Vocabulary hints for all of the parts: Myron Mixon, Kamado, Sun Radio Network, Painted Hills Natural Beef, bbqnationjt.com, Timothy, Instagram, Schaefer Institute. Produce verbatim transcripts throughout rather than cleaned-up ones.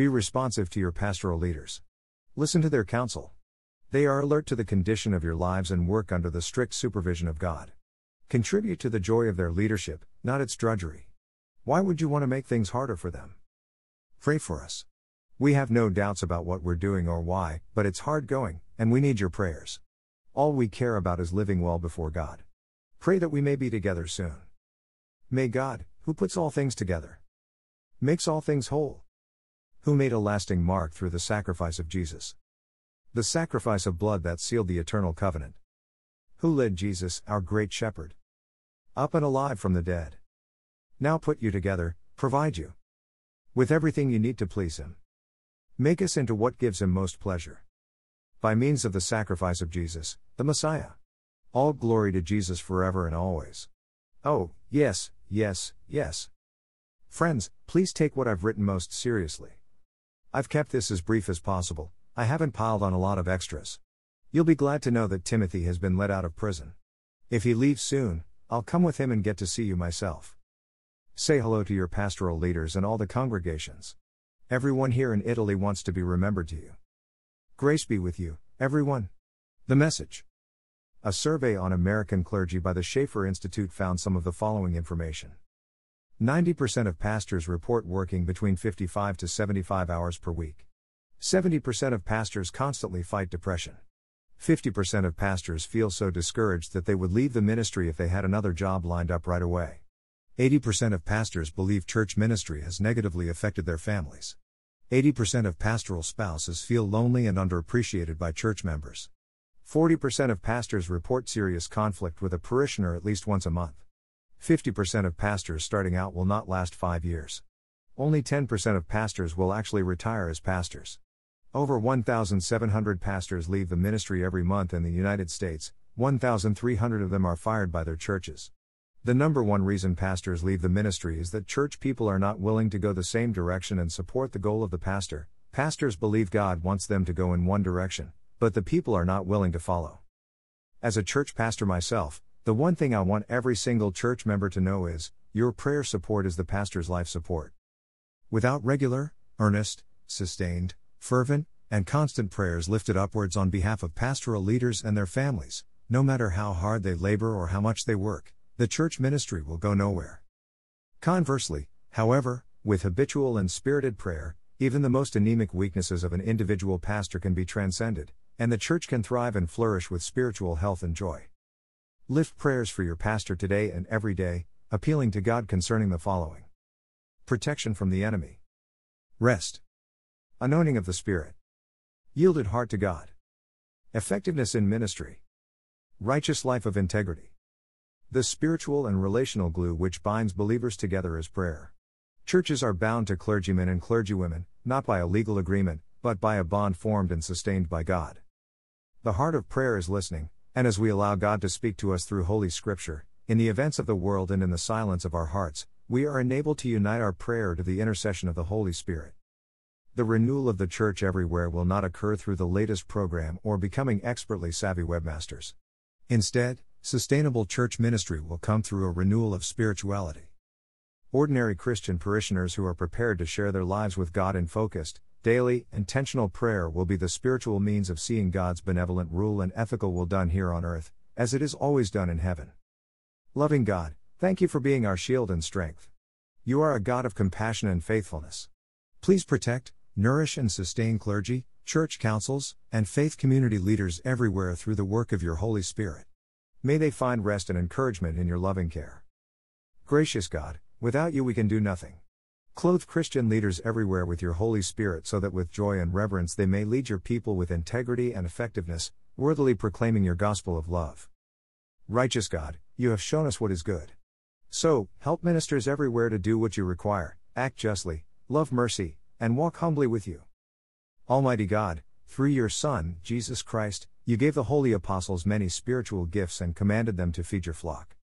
Be responsive to your pastoral leaders. Listen to their counsel. They are alert to the condition of your lives and work under the strict supervision of God. Contribute to the joy of their leadership, not its drudgery. Why would you want to make things harder for them? Pray for us. We have no doubts about what we're doing or why, but it's hard going, and we need your prayers. All we care about is living well before God. Pray that we may be together soon. May God, who puts all things together, makes all things whole, who made a lasting mark through the sacrifice of Jesus, the sacrifice of blood that sealed the eternal covenant, who led Jesus, our great shepherd, up and alive from the dead, now put you together, provide you with everything you need to please Him. Make us into what gives Him most pleasure, by means of the sacrifice of Jesus, the Messiah. All glory to Jesus forever and always. Oh, yes, yes, yes. Friends, please take what I've written most seriously. I've kept this as brief as possible. I haven't piled on a lot of extras. You'll be glad to know that Timothy has been let out of prison. If he leaves soon, I'll come with him and get to see you myself. Say hello to your pastoral leaders and all the congregations. Everyone here in Italy wants to be remembered to you. Grace be with you, everyone. The Message. A survey on American clergy by the Schaefer Institute found some of the following information. ninety percent of pastors report working between fifty-five to seventy-five hours per week. seventy percent of pastors constantly fight depression. fifty percent of pastors feel so discouraged that they would leave the ministry if they had another job lined up right away. eighty percent of pastors believe church ministry has negatively affected their families. eighty percent of pastoral spouses feel lonely and underappreciated by church members. forty percent of pastors report serious conflict with a parishioner at least once a month. fifty percent of pastors starting out will not last five years. Only ten percent of pastors will actually retire as pastors. Over one thousand seven hundred pastors leave the ministry every month in the United States. one thousand three hundred of them are fired by their churches. The number one reason pastors leave the ministry is that church people are not willing to go the same direction and support the goal of the pastor. Pastors believe God wants them to go in one direction, but the people are not willing to follow. As a church pastor myself, the one thing I want every single church member to know is, your prayer support is the pastor's life support. Without regular, earnest, sustained, fervent, and constant prayers lifted upwards on behalf of pastoral leaders and their families, no matter how hard they labor or how much they work, the church ministry will go nowhere. Conversely, however, with habitual and spirited prayer, even the most anemic weaknesses of an individual pastor can be transcended, and the church can thrive and flourish with spiritual health and joy. Lift prayers for your pastor today and every day, appealing to God concerning the following. Protection from the enemy. Rest. Anointing of the Spirit. Yielded heart to God. Effectiveness in ministry. Righteous life of integrity. The spiritual and relational glue which binds believers together is prayer. Churches are bound to clergymen and clergywomen, not by a legal agreement, but by a bond formed and sustained by God. The heart of prayer is listening, and as we allow God to speak to us through Holy Scripture, in the events of the world and in the silence of our hearts, we are enabled to unite our prayer to the intercession of the Holy Spirit. The renewal of the church everywhere will not occur through the latest program or becoming expertly savvy webmasters. Instead, sustainable church ministry will come through a renewal of spirituality. Ordinary Christian parishioners who are prepared to share their lives with God in focused, daily, intentional prayer will be the spiritual means of seeing God's benevolent rule and ethical will done here on earth, as it is always done in heaven. Loving God, thank you for being our shield and strength. You are a God of compassion and faithfulness. Please protect, nourish and sustain clergy, church councils, and faith community leaders everywhere through the work of your Holy Spirit. May they find rest and encouragement in your loving care. Gracious God, without you we can do nothing. Clothe Christian leaders everywhere with your Holy Spirit so that with joy and reverence they may lead your people with integrity and effectiveness, worthily proclaiming your gospel of love. Righteous God, you have shown us what is good. So, help ministers everywhere to do what you require, act justly, love mercy, and walk humbly with you. Almighty God, through your Son, Jesus Christ, you gave the holy apostles many spiritual gifts and commanded them to feed your flock.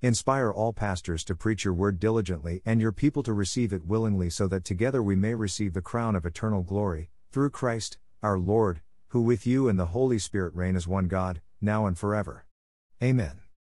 Inspire all pastors to preach your word diligently and your people to receive it willingly so that together we may receive the crown of eternal glory, through Christ, our Lord, who with you and the Holy Spirit reign as one God, now and forever. Amen.